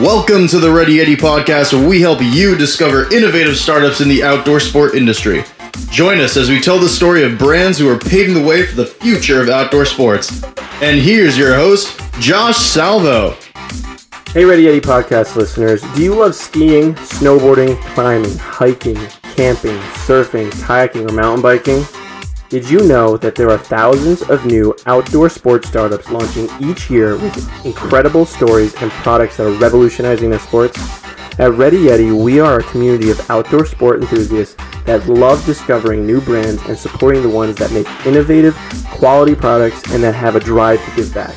Welcome to the Ready Yeti podcast, where we help you discover innovative startups in the outdoor sport industry. Join us as we tell the story of brands who are paving the way for the future of outdoor sports. And here's your host, Josh Salvo. Hey, Ready Yeti podcast listeners. Do you love skiing, snowboarding, climbing, hiking, camping, surfing, kayaking, or mountain biking? Did you know that there are thousands of new outdoor sports startups launching each year with incredible stories and products that are revolutionizing their sports? At Ready Yeti, we are a community of outdoor sport enthusiasts that love discovering new brands and supporting the ones that make innovative, quality products and that have a drive to give back.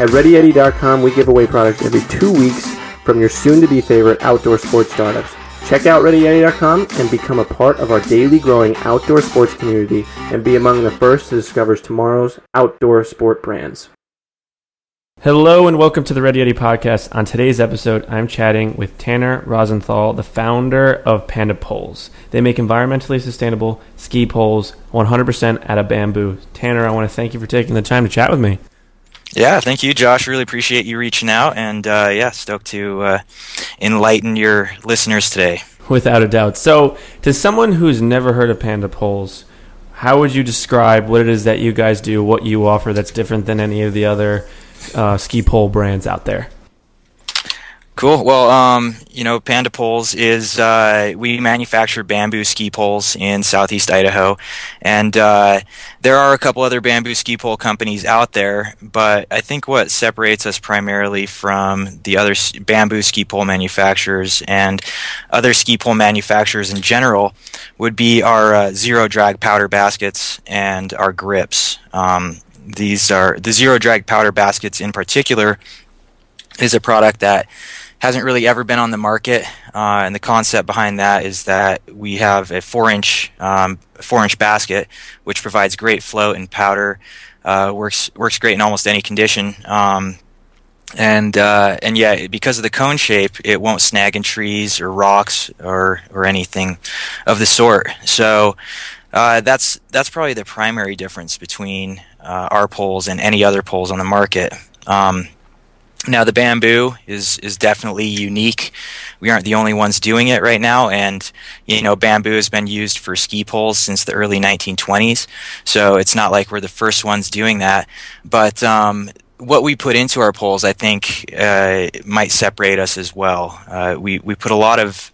At ReadyYeti.com, we give away products every 2 weeks from your soon-to-be favorite outdoor sports startups. Check out ReadyYeti.com and become a part of our daily growing outdoor sports community and be among the first to discover tomorrow's outdoor sport brands. Hello and welcome to the Ready Yeti podcast. On today's episode, I'm chatting with Tanner Rosenthal, the founder of Panda Poles. They make environmentally sustainable ski poles 100% out of bamboo. Tanner, I want to thank you for taking the time to chat with me. Yeah, thank you, Josh. Really appreciate you reaching out, and stoked to enlighten your listeners today. Without a doubt. So, to someone who's never heard of Panda Poles, how would you describe what it is that you guys do, what you offer that's different than any of the other ski pole brands out there? Cool. Well, Panda Poles is, we manufacture bamboo ski poles in southeast Idaho. And there are a couple other bamboo ski pole companies out there, but I think what separates us primarily from the other bamboo ski pole manufacturers and other ski pole manufacturers in general would be our zero drag powder baskets and our grips. These are the zero drag powder baskets in particular is a product that hasn't really ever been on the market, and the concept behind that is that we have a four-inch basket, which provides great float and powder, works great in almost any condition, and because of the cone shape, it won't snag in trees or rocks or anything of the sort. So that's probably the primary difference between our poles and any other poles on the market. Now, the bamboo is definitely unique. We aren't the only ones doing it right now, and bamboo has been used for ski poles since the early 1920s, so it's not like we're the first ones doing that. But what we put into our poles, I think, might separate us as well. We put a lot of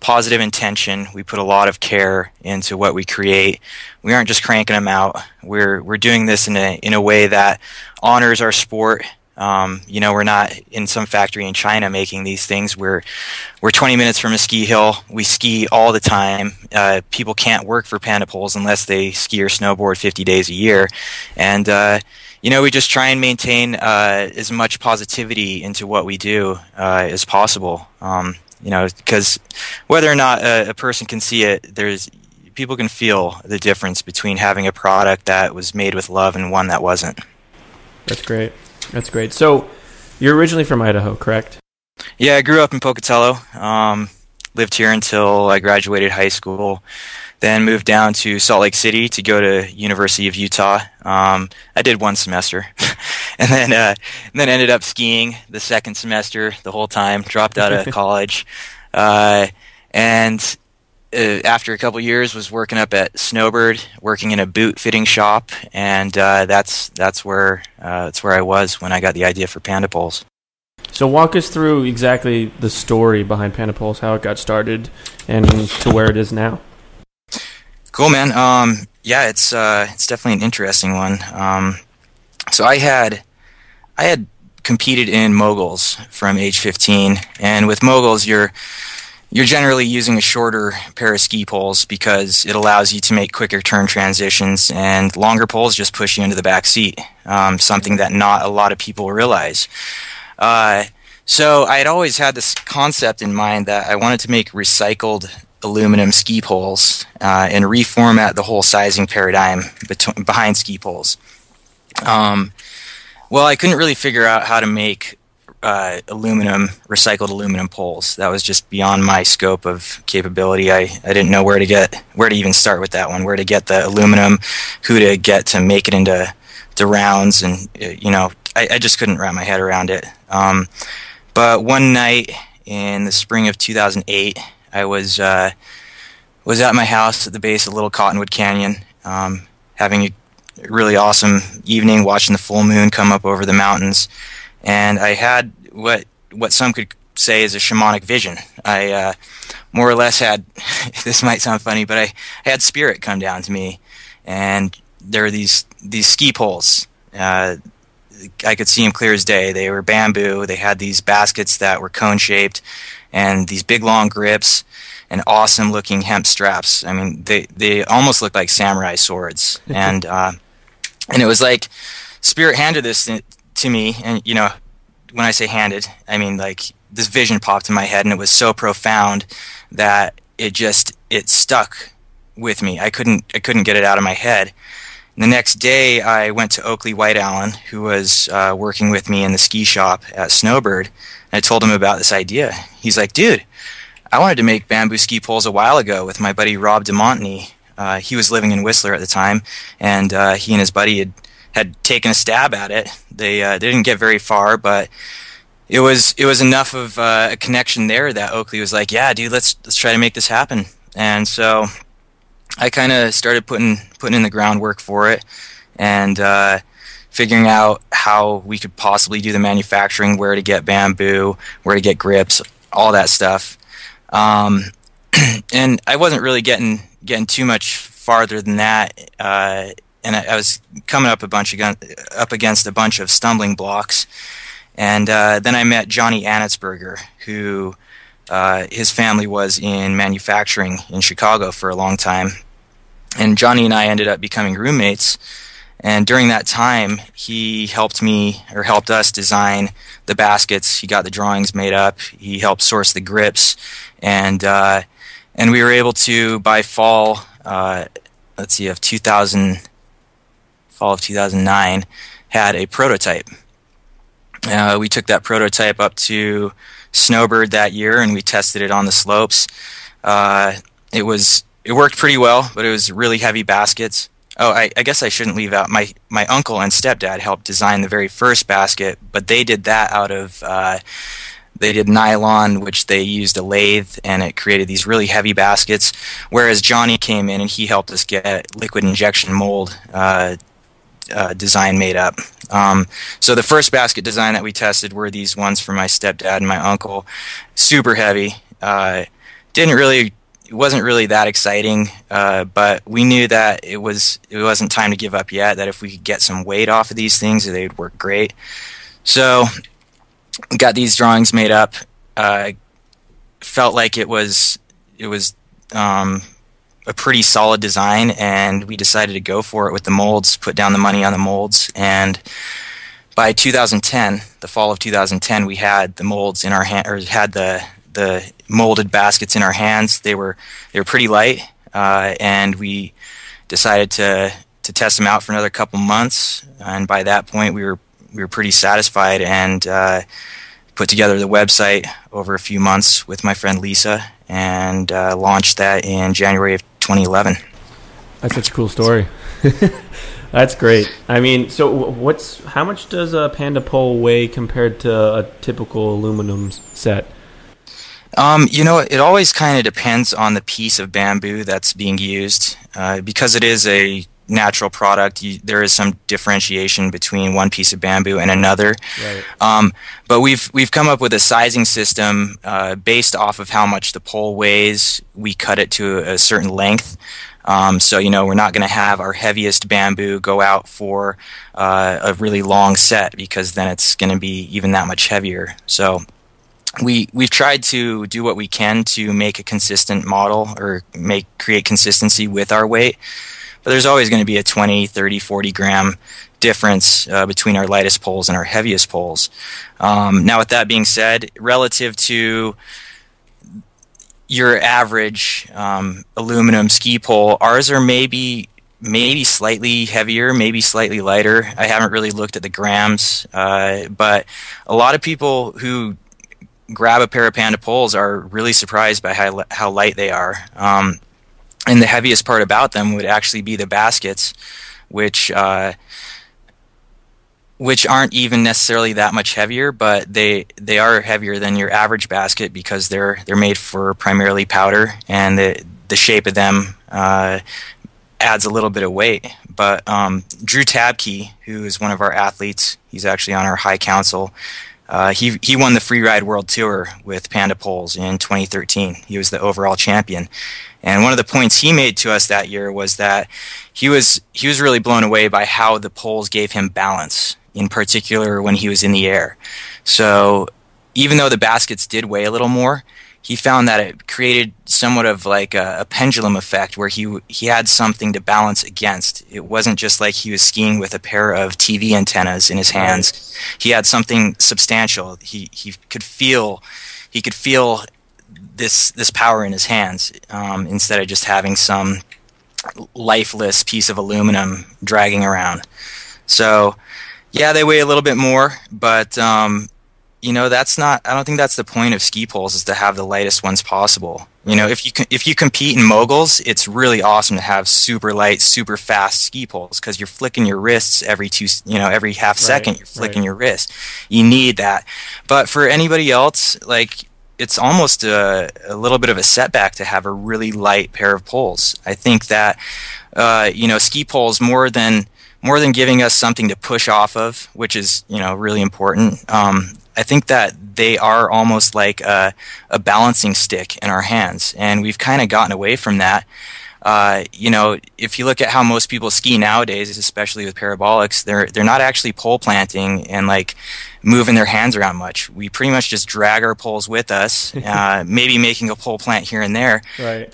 positive intention. We put a lot of care into what we create. We aren't just cranking them out. We're doing this in a way that honors our sport. We're not in some factory in China making these things. We're 20 minutes from a ski hill. We ski all the time. People can't work for Panda Poles unless they ski or snowboard 50 days a year. And, we just try and maintain as much positivity into what we do as possible. Because whether or not a person can see it, people can feel the difference between having a product that was made with love and one that wasn't. That's great. That's great. So, you're originally from Idaho, correct? Yeah, I grew up in Pocatello. Lived here until I graduated high school. Then moved down to Salt Lake City to go to University of Utah. I did one semester, and then ended up skiing the second semester the whole time. Dropped out of college, and after a couple years, was working up at Snowbird, working in a boot fitting shop, and that's where I was when I got the idea for Panda Poles. So walk us through exactly the story behind Panda Poles, how it got started, and to where it is now. Cool, man. It's definitely an interesting one. So I had competed in moguls from age 15, and with moguls, you're generally using a shorter pair of ski poles because it allows you to make quicker turn transitions, and longer poles just push you into the back seat, something that not a lot of people realize. So I had always had this concept in mind that I wanted to make recycled aluminum ski poles and reformat the whole sizing paradigm behind ski poles. I couldn't really figure out how to make recycled aluminum poles. That was just beyond my scope of capability. I didn't know where to even start with that one, where to get the aluminum, who to get to make it into rounds, and I just couldn't wrap my head around it. But one night in the spring of 2008, I was at my house at the base of Little Cottonwood Canyon, having a really awesome evening, watching the full moon come up over the mountains, and I had what some could say is a shamanic vision. I more or less had, this might sound funny, but I had spirit come down to me, and there were these ski poles. I could see them clear as day. They were bamboo. They had these baskets that were cone-shaped and these big, long grips and awesome-looking hemp straps. I mean, they almost looked like samurai swords. And it was like spirit handed this to me. And, you know, when I say handed, I mean, like, this vision popped in my head, and it was so profound that it stuck with me. I couldn't get it out of my head. The next day, I went to Oakley White Allen, who was working with me in the ski shop at Snowbird, and I told him about this idea. He's like, dude, I wanted to make bamboo ski poles a while ago with my buddy Rob DeMontigny. He was living in Whistler at the time, and he and his buddy had taken a stab at it. They didn't get very far, but it was enough of a connection there that Oakley was like, yeah, dude, let's try to make this happen. And so I kind of started putting in the groundwork for it, and figuring out how we could possibly do the manufacturing, where to get bamboo, where to get grips, all that stuff. And I wasn't really getting too much farther than that, and I was coming up against a bunch of stumbling blocks. And then I met Johnny Anitzberger, who. His family was in manufacturing in Chicago for a long time, and Johnny and I ended up becoming roommates. And during that time, he helped us design the baskets. He got the drawings made up. He helped source the grips, and we were able to, by fall of 2009, had a prototype. We took that prototype up to Snowbird that year, and we tested it on the slopes. It worked pretty well, but it was really heavy baskets. Oh, I guess I shouldn't leave out my uncle and stepdad helped design the very first basket, but they did that out of they did nylon, which they used a lathe, and it created these really heavy baskets. Whereas Johnny came in and he helped us get liquid injection mold design made up. So the first basket design that we tested were these ones for my stepdad and my uncle. Super heavy. It wasn't really that exciting, but we knew that it wasn't time to give up yet, that if we could get some weight off of these things, they would work great. So we got these drawings made up. Felt like it was a pretty solid design, and we decided to go for it with the molds, put down the money on the molds, and by 2010, the fall of 2010, we had the molds in our hand, or had the molded baskets in our hands. They were pretty light, and we decided to test them out for another couple months, and by that point, we were pretty satisfied, and put together the website over a few months with my friend Lisa, and launched that in January of 2011. That's such a cool story. That's great. I mean, so how much does a Panda Pole weigh compared to a typical aluminum set? You know, it always kind of depends on the piece of bamboo that's being used. Because it is a natural product, there is some differentiation between one piece of bamboo and another. Right. But we've come up with a sizing system based off of how much the pole weighs. We cut it to a certain length. So, you know, we're not going to have our heaviest bamboo go out for a really long set, because then it's going to be even that much heavier. So we've tried to do what we can to make a consistent model, or create consistency with our weight. But there's always going to be a 20, 30, 40 gram difference between our lightest poles and our heaviest poles. Now, with that being said, relative to your average aluminum ski pole, ours are maybe slightly heavier, maybe slightly lighter. I haven't really looked at the grams, but a lot of people who grab a pair of Panda poles are really surprised by how light they are. And the heaviest part about them would actually be the baskets, which which aren't even necessarily that much heavier, but they are heavier than your average basket because they're made for primarily powder, and the shape of them adds a little bit of weight. But Drew Tabke, who is one of our athletes, he's actually on our high council. He won the Freeride World Tour with Panda Poles in 2013. He was the overall champion, and one of the points he made to us that year was that he was really blown away by how the poles gave him balance, in particular when he was in the air. So even though the baskets did weigh a little more, he found that it created somewhat of like a pendulum effect where he had something to balance against. It wasn't just like he was skiing with a pair of TV antennas in his hands. He had something substantial. He could feel this power in his hands, instead of just having some lifeless piece of aluminum dragging around. So yeah, they weigh a little bit more, but that's not. I don't think that's the point of ski poles, is to have the lightest ones possible. You know, if you compete in moguls, it's really awesome to have super light, super fast ski poles because you're flicking your wrists every half second. You're flicking your wrist. You need that. But for anybody else, like, it's almost a little bit of a setback to have a really light pair of poles. I think that ski poles, more than giving us something to push off of, which is really important. I think that they are almost like a balancing stick in our hands, and we've kind of gotten away from that. If you look at how most people ski nowadays, especially with parabolics, they're not actually pole planting and like moving their hands around much. We pretty much just drag our poles with us, maybe making a pole plant here and there. Right.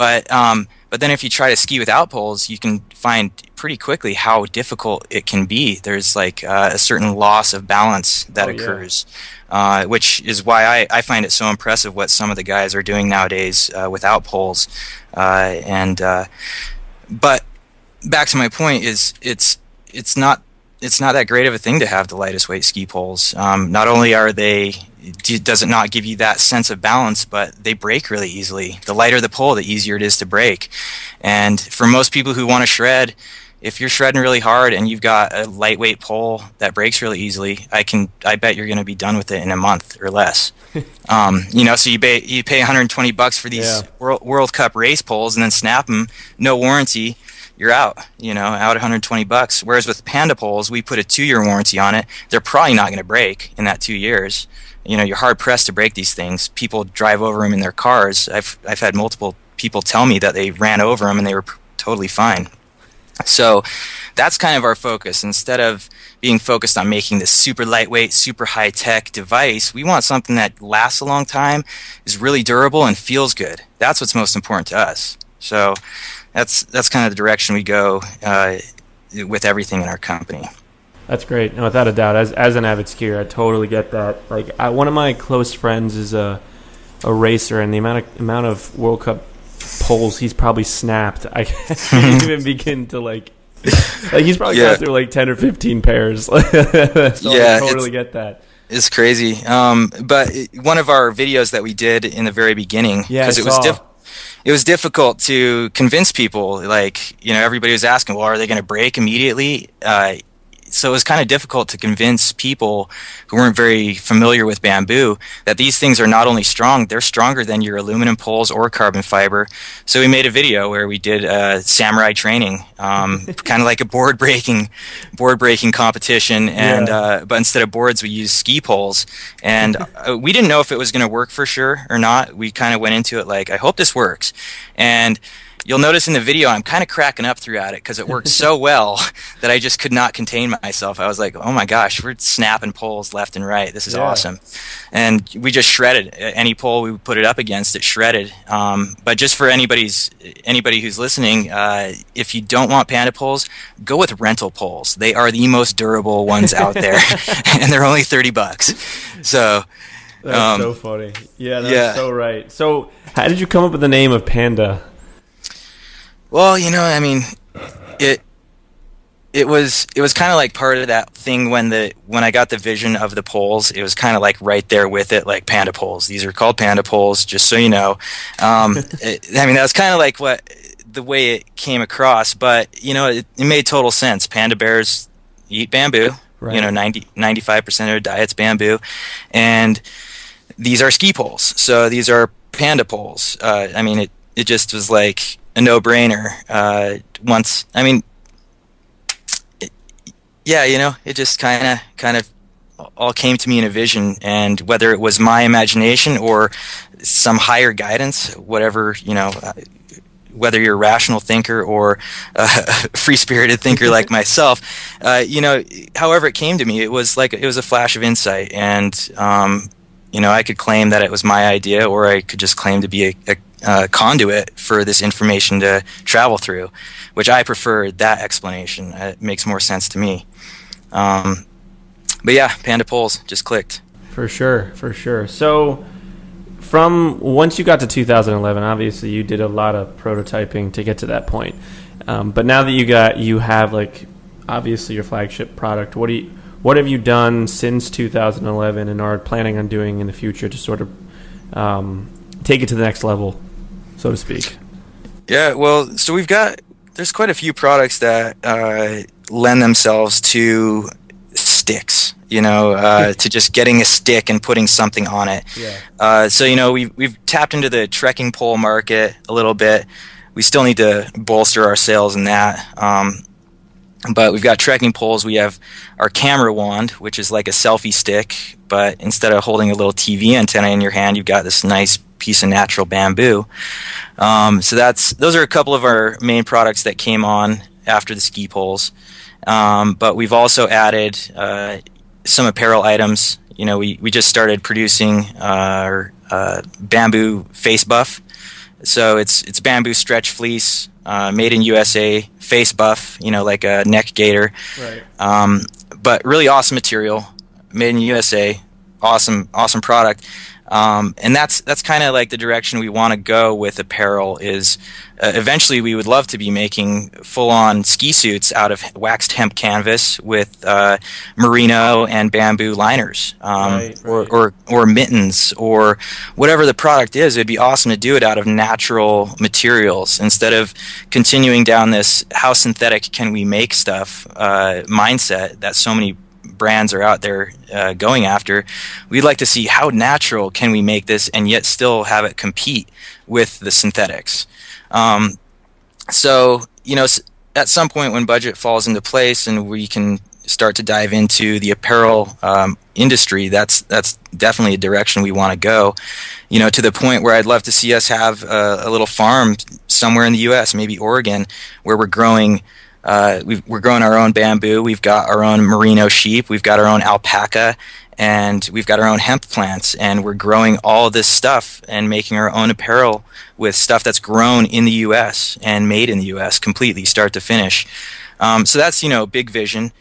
But then if you try to ski without poles, you can find pretty quickly how difficult it can be. There's like a certain loss of balance that occurs, which is why I find it so impressive what some of the guys are doing nowadays without poles. But back to my point is it's not that great of a thing to have the lightest weight ski poles. Not only are they, does it not give you that sense of balance, but they break really easily. The lighter the pole, the easier it is to break. And for most people who want to shred, if you're shredding really hard and you've got a lightweight pole that breaks really easily, I bet you're going to be done with it in a month or less. So you pay $120 for these World Cup race poles and then snap them, no warranty. You're out, out $120. Whereas with Panda poles, we put a 2-year warranty on it. They're probably not going to break in that 2 years. You're hard pressed to break these things. People drive over them in their cars. I've had multiple people tell me that they ran over them and they were totally fine. So that's kind of our focus. Instead of being focused on making this super lightweight, super high tech device, we want something that lasts a long time, is really durable, and feels good. That's what's most important to us. So that's kind of the direction we go with everything in our company. That's great. No, without a doubt, as an avid skier, I totally get that. Like, one of my close friends is a racer, and the amount of World Cup poles he's probably snapped, I can't even begin to like he's probably gone through like 10 or 15 pairs. So I totally get that. It's crazy. But one of our videos that we did in the very beginning, because it was difficult to convince people. Like, everybody was asking, well, are they going to break immediately? So it was kind of difficult to convince people who weren't very familiar with bamboo that these things are not only strong, they're stronger than your aluminum poles or carbon fiber. So we made a video where we did samurai training, kind of like a board breaking competition. And but instead of boards, we used ski poles. And we didn't know if it was going to work for sure or not. We kind of went into it like, I hope this works. And you'll notice in the video I'm kind of cracking up throughout it because it worked so well that I just could not contain myself. I was like, oh my gosh, we're snapping poles left and right. This is awesome. And we just shredded. Any pole we put it up against, it shredded. But just for anybody who's listening, if you don't want Panda poles, go with rental poles. They are the most durable ones out there, and they're only $30. So that's so funny. Yeah, that's so right. So how did you come up with the name of Panda? Well, it was kind of like part of that thing when I got the vision of the poles, it was kind of like right there with it, like Panda poles. These are called Panda poles, just so you know. That was kind of like the way it came across, but it made total sense. Panda bears eat bamboo. Right. You know, 95% of their diet's bamboo. And these are ski poles. So these are Panda Poles. I mean, it just was like a no-brainer. Once, I mean, yeah, you know, it just kind of all came to me in a vision, and whether it was my imagination or some higher guidance, whatever, you know, whether you're a rational thinker or a free-spirited thinker like myself, you know, however it came to me, it was a flash of insight. And, you know, I could claim that it was my idea, or I could just claim to be a conduit for this information to travel through, which I prefer that explanation. It makes more sense to me. But yeah, Panda Poles just clicked. For sure. So from once you got to 2011, obviously you did a lot of prototyping to get to that point. But now that you have like obviously your flagship product, what have you done since 2011 and are planning on doing in the future to sort of take it to the next level, so to speak? Yeah, well, so there's quite a few products that lend themselves to sticks, you know, to just getting a stick and putting something on it. Yeah. So, you know, we've tapped into the trekking pole market a little bit. We still need to bolster our sales in that. But we've got trekking poles. We have our camera wand, which is like a selfie stick, but instead of holding a little TV antenna in your hand, you've got this nice piece of natural bamboo. So those are a couple of our main products that came on after the ski poles. But we've also added some apparel items. You know, we just started producing our bamboo face buff. So it's bamboo stretch fleece, made in USA face buff, you know, like a neck gaiter. Right. But really awesome material, made in USA, awesome product. And that's kind of like the direction we want to go with apparel is eventually we would love to be making full-on ski suits out of waxed hemp canvas with merino and bamboo liners, right. Or mittens or whatever the product is. It'd be awesome to do it out of natural materials instead of continuing down this how synthetic can we make stuff mindset that so many brands are out there going after. We'd like to see how natural can we make this and yet still have it compete with the synthetics. So, you know, at some point when budget falls into place and we can start to dive into the apparel industry, that's definitely a direction we want to go, you know, to the point where I'd love to see us have a little farm somewhere in the U.S., maybe Oregon, where we're growing we're growing our own bamboo. We've got our own merino sheep. We've got our own alpaca, and we've got our own hemp plants. And we're growing all this stuff and making our own apparel with stuff that's grown in the U.S. and made in the U.S. completely, start to finish. So that's, you know, big vision.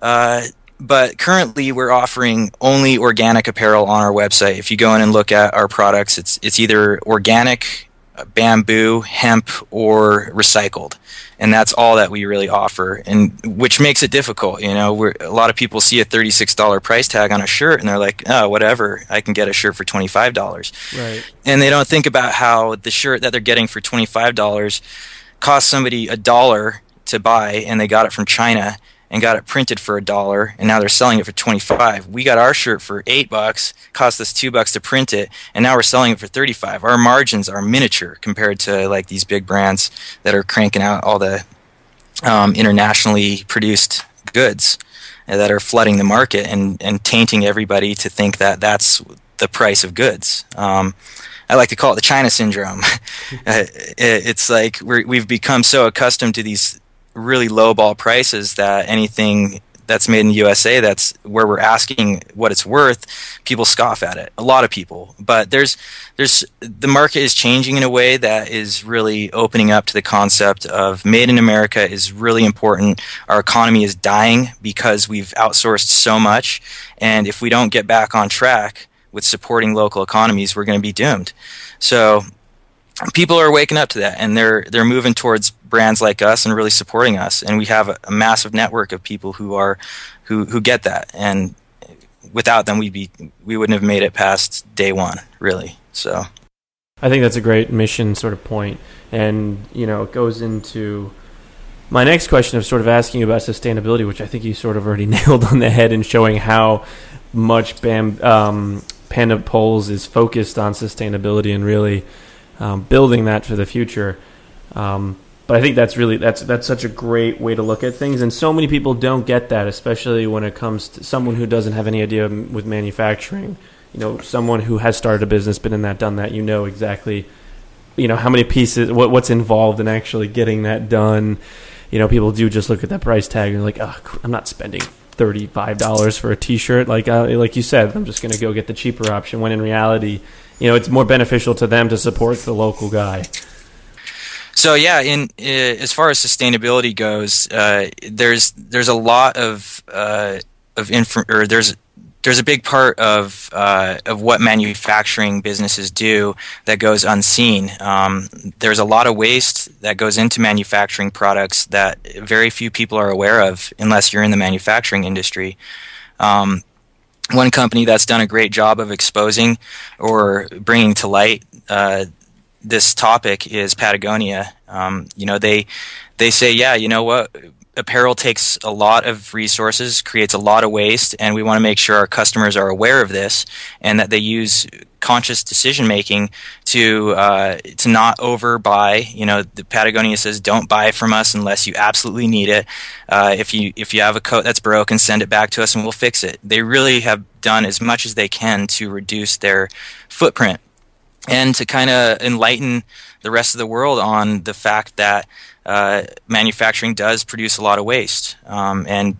But currently, we're offering only organic apparel on our website. If you go in and look at our products, it's either organic, bamboo, hemp, or recycled. And that's all that we really offer, and which makes it difficult. You know, a lot of people see a $36 price tag on a shirt, and they're like, "Oh, whatever, I can get a shirt for $25." Right. And they don't think about how the shirt that they're getting for $25 cost somebody $1 to buy, and they got it from China and got it printed for $1, and now they're selling it for $25. We got our shirt for $8, cost us $2 to print it, and now we're selling it for $35. Our margins are miniature compared to like these big brands that are cranking out all the internationally produced goods that are flooding the market and tainting everybody to think that that's the price of goods. I like to call it the China syndrome. It's like we've become so accustomed to these really low ball prices that anything that's made in the USA that's where we're asking what it's worth, people scoff at it, a lot of people. But there's the market is changing in a way that is really opening up to the concept of made in America is really important. Our economy is dying because we've outsourced so much, and if we don't get back on track with supporting local economies, we're going to be doomed. So people are waking up to that, and they're moving towards brands like us and really supporting us. And we have a massive network of people who get that. And without them, we wouldn't have made it past day one, really. So, I think that's a great mission sort of point. And you know, it goes into My next question is sort of asking you about sustainability, which I think you sort of already nailed on the head in showing how much Panda Poles is focused on sustainability and really building that for the future. But I think that's such a great way to look at things, and so many people don't get that, especially when it comes to someone who doesn't have any idea with manufacturing. You know, someone who has started a business, been in that, done that, you know exactly, you know, how many pieces, what's involved in actually getting that done. You know, people do just look at that price tag and they're like, oh, I'm not spending $35 for a T-shirt. Like you said, I'm just going to go get the cheaper option, when in reality, you know, it's more beneficial to them to support the local guy. So, yeah, as far as sustainability goes, there's a lot there's a big part of what manufacturing businesses do that goes unseen. There's a lot of waste that goes into manufacturing products that very few people are aware of, unless you're in the manufacturing industry. One company that's done a great job of exposing or bringing to light this topic is Patagonia. You know, they say, yeah, you know what? Apparel takes a lot of resources, creates a lot of waste, and we want to make sure our customers are aware of this and that they use conscious decision making to not overbuy. You know, the Patagonia says don't buy from us unless you absolutely need it. If you have a coat that's broken, send it back to us and we'll fix it. They really have done as much as they can to reduce their footprint and to kind of enlighten the rest of the world on the fact that manufacturing does produce a lot of waste, and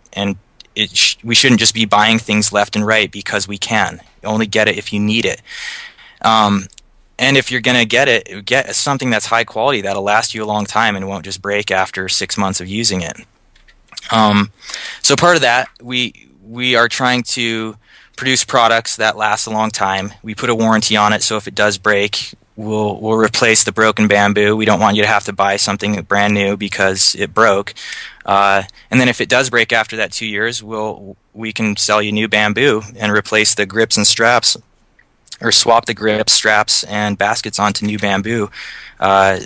we shouldn't just be buying things left and right because we can. You only get it if you need it, and if you're gonna get it, get something that's high quality that'll last you a long time and won't just break after 6 months of using it. So part of that, we are trying to produce products that last a long time. We put a warranty on it, so if it does break, We'll replace the broken bamboo. We don't want you to have to buy something brand new because it broke. And then if it does break after that 2 years, we can sell you new bamboo and replace the grips and straps, or swap the grips, straps, and baskets onto new bamboo.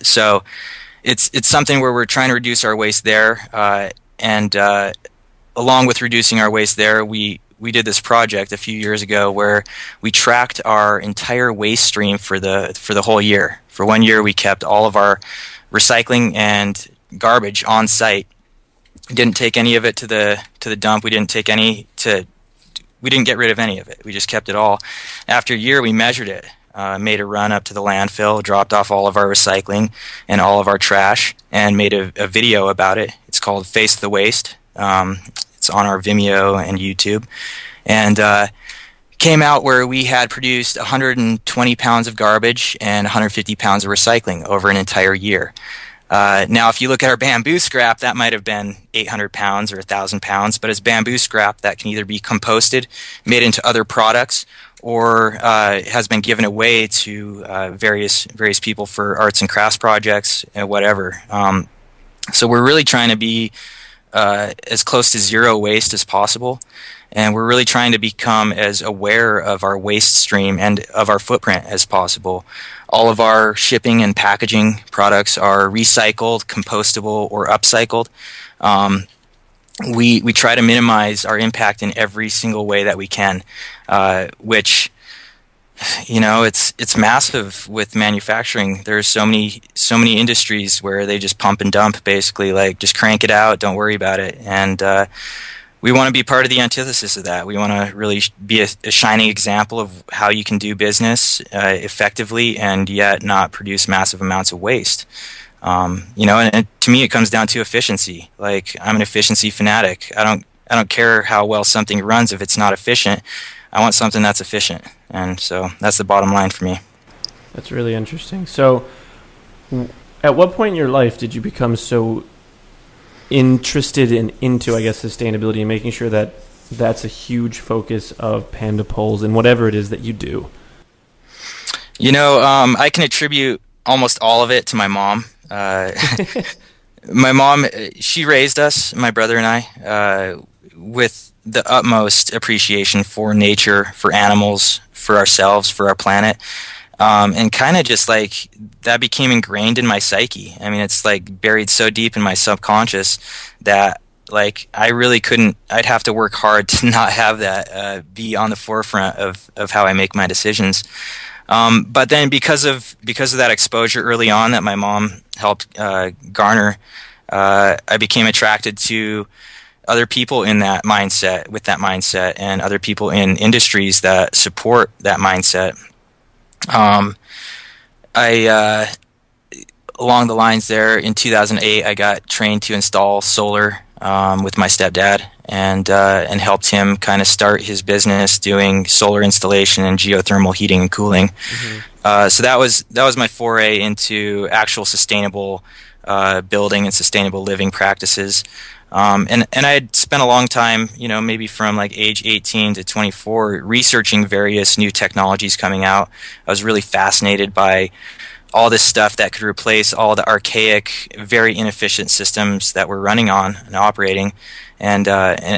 So it's something where we're trying to reduce our waste there. And along with reducing our waste there, we did this project a few years ago where we tracked our entire waste stream for the whole year. For 1 year, we kept all of our recycling and garbage on site. We didn't take any of it to the dump. We didn't get rid of any of it. We just kept it all. After a year, we measured it, made a run up to the landfill, dropped off all of our recycling and all of our trash, and made a video about it. It's called Face the Waste. It's on our Vimeo and YouTube, and came out where we had produced 120 pounds of garbage and 150 pounds of recycling over an entire year. Now, if you look at our bamboo scrap, that might have been 800 pounds or 1,000 pounds, but it's bamboo scrap that can either be composted, made into other products, or has been given away to various people for arts and crafts projects and whatever. So we're really trying to be as close to zero waste as possible, and we're really trying to become as aware of our waste stream and of our footprint as possible. All of our shipping and packaging products are recycled, compostable, or upcycled. We try to minimize our impact in every single way that we can, which, you know, it's massive with manufacturing. There's so many industries where they just pump and dump, basically, like just crank it out, don't worry about it. And we want to be part of the antithesis of that. We want to really be a shining example of how you can do business effectively and yet not produce massive amounts of waste. You know, and to me, it comes down to efficiency. Like, I'm an efficiency fanatic. I don't care how well something runs if it's not efficient. I want something that's efficient, and so that's the bottom line for me. That's really interesting. So at what point in your life did you become so interested into, I guess, sustainability and making sure that that's a huge focus of Panda Poles and whatever it is that you do? You know, I can attribute almost all of it to my mom. My mom, she raised us, my brother and I, with the utmost appreciation for nature, for animals, for ourselves, for our planet. And kind of just like that became ingrained in my psyche. I mean, it's like buried so deep in my subconscious that like I really couldn't, I'd have to work hard to not have that be on the forefront of how I make my decisions. But then because of that exposure early on that my mom helped garner, I became attracted to other people in that mindset, with that mindset, and other people in industries that support that mindset. I along the lines there, in 2008, I got trained to install solar with my stepdad, and helped him kind of start his business doing solar installation and geothermal heating and cooling. Mm-hmm. So that was my foray into actual sustainable building and sustainable living practices. And I had spent a long time, you know, maybe from like age 18 to 24, researching various new technologies coming out. I was really fascinated by all this stuff that could replace all the archaic, very inefficient systems that we're running on and operating. And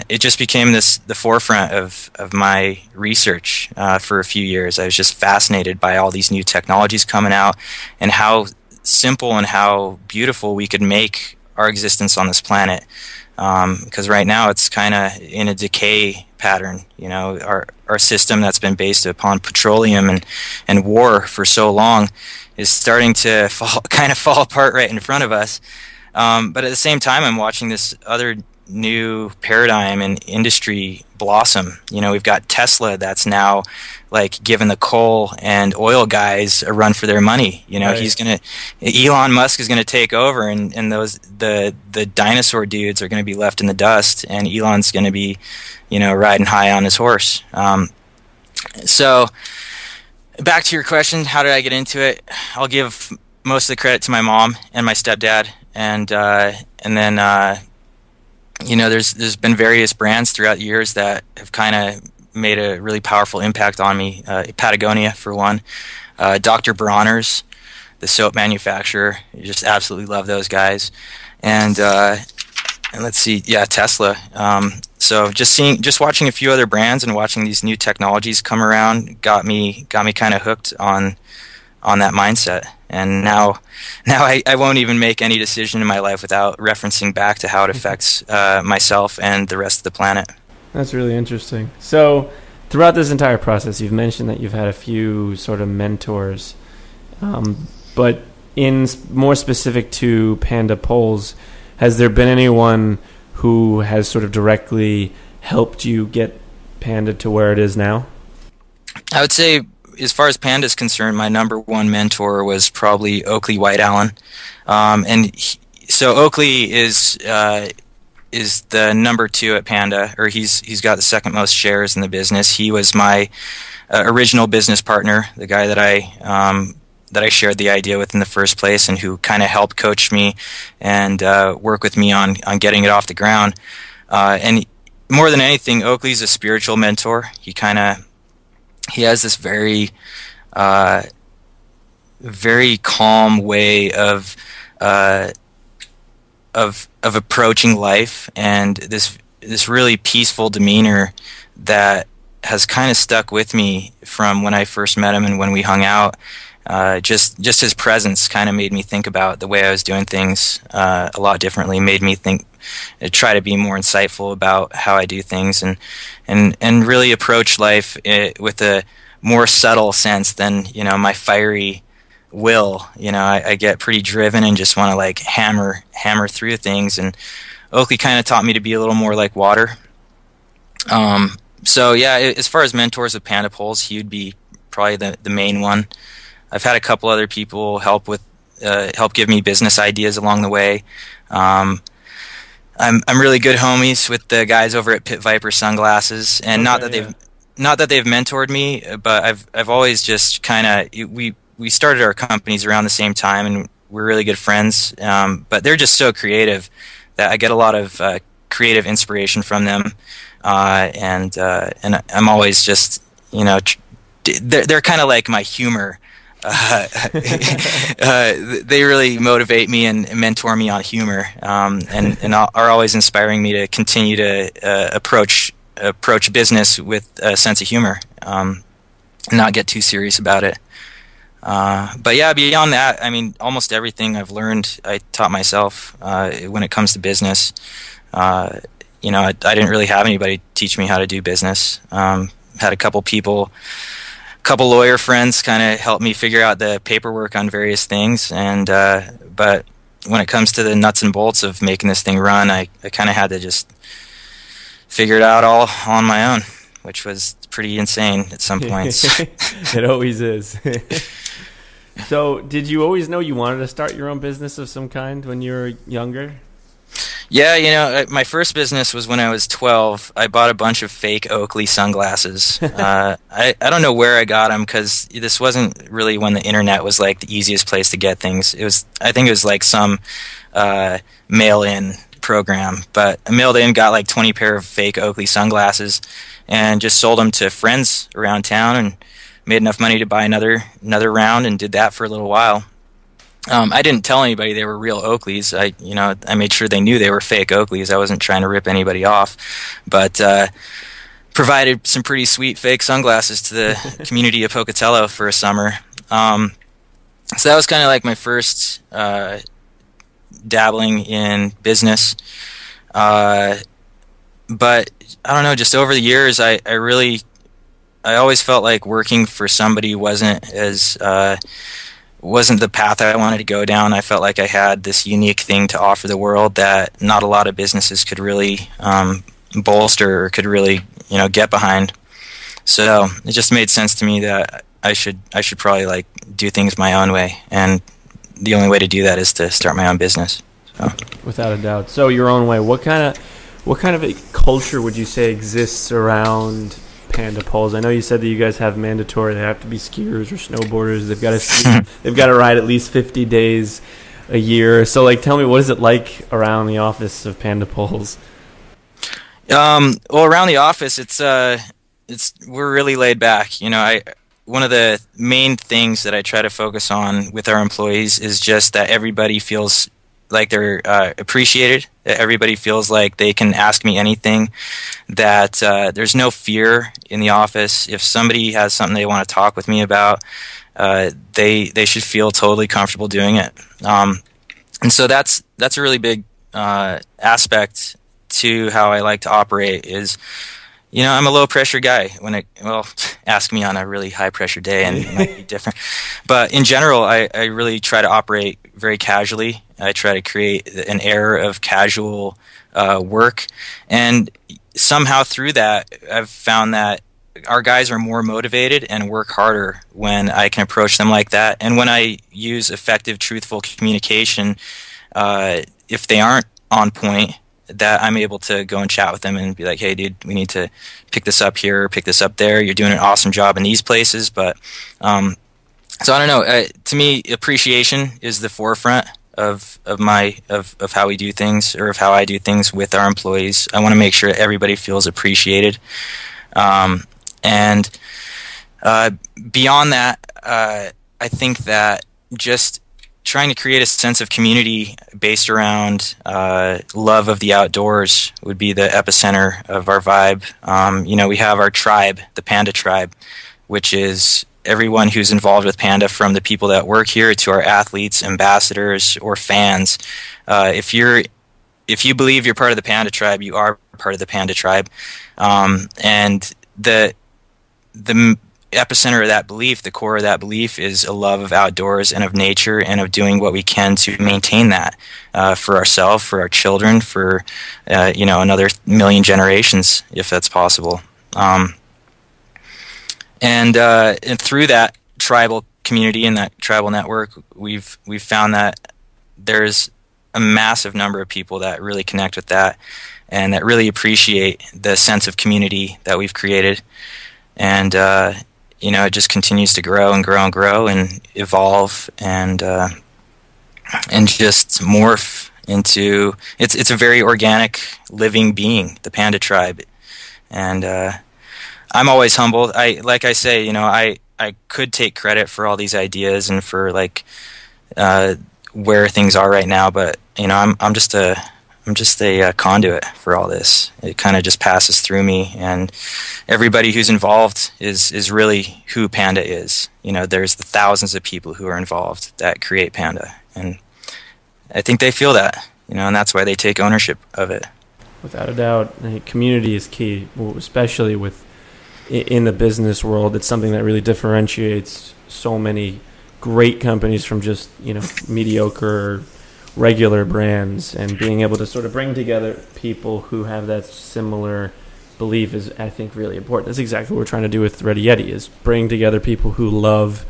it just became the forefront of my research for a few years. I was just fascinated by all these new technologies coming out and how simple and how beautiful we could make our existence on this planet. Because right now it's kind of in a decay pattern, you know, our system that's been based upon petroleum and war for so long is starting to fall apart right in front of us. But at the same time, I'm watching this other new paradigm and industry blossom. You know, we've got Tesla that's now like giving the coal and oil guys a run for their money. You know, right. Elon Musk is gonna take over, and those the dinosaur dudes are gonna be left in the dust, and Elon's gonna be, you know, riding high on his horse. So back to your question, how did I get into it? I'll give most of the credit to my mom and my stepdad, and then you know, there's been various brands throughout the years that have kind of made a really powerful impact on me. Patagonia, for one. Dr. Bronner's, the soap manufacturer. I just absolutely love those guys. And let's see, yeah, Tesla. So just watching a few other brands and watching these new technologies come around got me kind of hooked on that mindset. And now I won't even make any decision in my life without referencing back to how it affects myself and the rest of the planet. That's really interesting. So throughout this entire process, you've mentioned that you've had a few sort of mentors, but in more specific to Panda Poles, has there been anyone who has sort of directly helped you get Panda to where it is now? I would say, as far as Panda is concerned, my number one mentor was probably Oakley White Allen. So Oakley is the number two at Panda, or he's got the second most shares in the business. He was my original business partner, the guy that I shared the idea with in the first place, and who kind of helped coach me and work with me on getting it off the ground. And more than anything, Oakley's a spiritual mentor. He has this very, very calm way of approaching life, and this really peaceful demeanor that has kind of stuck with me from when I first met him and when we hung out. Just his presence kind of made me think about the way I was doing things a lot differently. Made me think, try to be more insightful about how I do things, and really approach life with a more subtle sense than, you know, my fiery will. You know, I get pretty driven and just want to like hammer through things. And Oakley kind of taught me to be a little more like water. So yeah, as far as mentors of Panda Poles, he'd be probably the main one. I've had a couple other people help give me business ideas along the way. I'm really good homies with the guys over at Pit Viper sunglasses, and not that they've mentored me, but I've always just kind of, we started our companies around the same time, and we're really good friends. But they're just so creative that I get a lot of creative inspiration from them, and I'm always just, you know, they're kind of like my humor. They really motivate me and mentor me on humor, and are always inspiring me to continue to approach business with a sense of humor, and not get too serious about it. But yeah, beyond that, I mean, almost everything I've learned, I taught myself. When it comes to business, you know, I didn't really have anybody teach me how to do business. Had a couple people, a couple lawyer friends, kind of help me figure out the paperwork on various things. And but when it comes to the nuts and bolts of making this thing run, I kind of had to just figure it out all on my own, which was pretty insane at some points. It always is. So did you always know you wanted to start your own business of some kind when you were younger? Yeah, you know, my first business was when I was 12. I bought a bunch of fake Oakley sunglasses. I don't know where I got them, because this wasn't really when the internet was like the easiest place to get things. It was, I think it was like some mail-in program, but I mailed in, got like 20 pair of fake Oakley sunglasses, and just sold them to friends around town, and made enough money to buy another round, and did that for a little while. I didn't tell anybody they were real Oakleys. I made sure they knew they were fake Oakleys. I wasn't trying to rip anybody off, but provided some pretty sweet fake sunglasses to the community of Pocatello for a summer. So that was kind of like my first dabbling in business. But I don't know, just over the years, I always felt like working for somebody wasn't the path I wanted to go down. I felt like I had this unique thing to offer the world that not a lot of businesses could really bolster or could really, you know, get behind. So it just made sense to me that I should probably like do things my own way, and the only way to do that is to start my own business. So. Without a doubt. So your own way. What kind of a culture would you say exists around Panda Poles? I know you said that you guys have mandatory, they have to be skiers or snowboarders, they've got to ride at least 50 days a year. So like, tell me, what is it like around the office of Panda Poles? Well, around the office, it's we're really laid back. You know, one of the main things that I try to focus on with our employees is just that everybody feels like they're appreciated, that everybody feels like they can ask me anything, that there's no fear in the office. If somebody has something they want to talk with me about, they should feel totally comfortable doing it. And so that's a really big aspect to how I like to operate is, you know, I'm a low pressure guy. Ask me on a really high pressure day and it might be different. But in general, I really try to operate very casually. I try to create an air of casual work, and somehow through that, I've found that our guys are more motivated and work harder when I can approach them like that. And when I use effective, truthful communication, if they aren't on point, that I'm able to go and chat with them and be like, hey, dude, we need to pick this up here, pick this up there. You're doing an awesome job in these places. But so I don't know. To me, appreciation is the forefront of how we do things, or of how I do things with our employees. I want to make sure everybody feels appreciated, and beyond that, I think that just trying to create a sense of community based around love of the outdoors would be the epicenter of our vibe. You know, we have our tribe, the Panda Tribe, which is everyone who's involved with Panda, from the people that work here to our athletes, ambassadors, or fans. If you believe you're part of the Panda Tribe, you are part of the Panda Tribe. And the epicenter of that belief, the core of that belief, is a love of outdoors and of nature, and of doing what we can to maintain that for ourselves, for our children, for you know, another million generations, if that's possible. And through that tribal community and that tribal network, we've found that there's a massive number of people that really connect with that, and that really appreciate the sense of community that we've created. And you know, it just continues to grow and grow and grow and evolve, and just morph into it's a very organic, living being, the Panda Tribe, and. I'm always humbled. Like I say, you know, I could take credit for all these ideas and for like where things are right now, but you know, I'm just a I'm just a conduit for all this. It kind of just passes through me, and everybody who's involved is really who Panda is. You know, there's the thousands of people who are involved that create Panda, and I think they feel that, you know, and that's why they take ownership of it. Without a doubt, community is key, especially in the business world. It's something that really differentiates so many great companies from just, you know, mediocre regular brands, and being able to sort of bring together people who have that similar belief is, I think, really important. That's exactly what we're trying to do with Ready Yeti, is bring together people who love,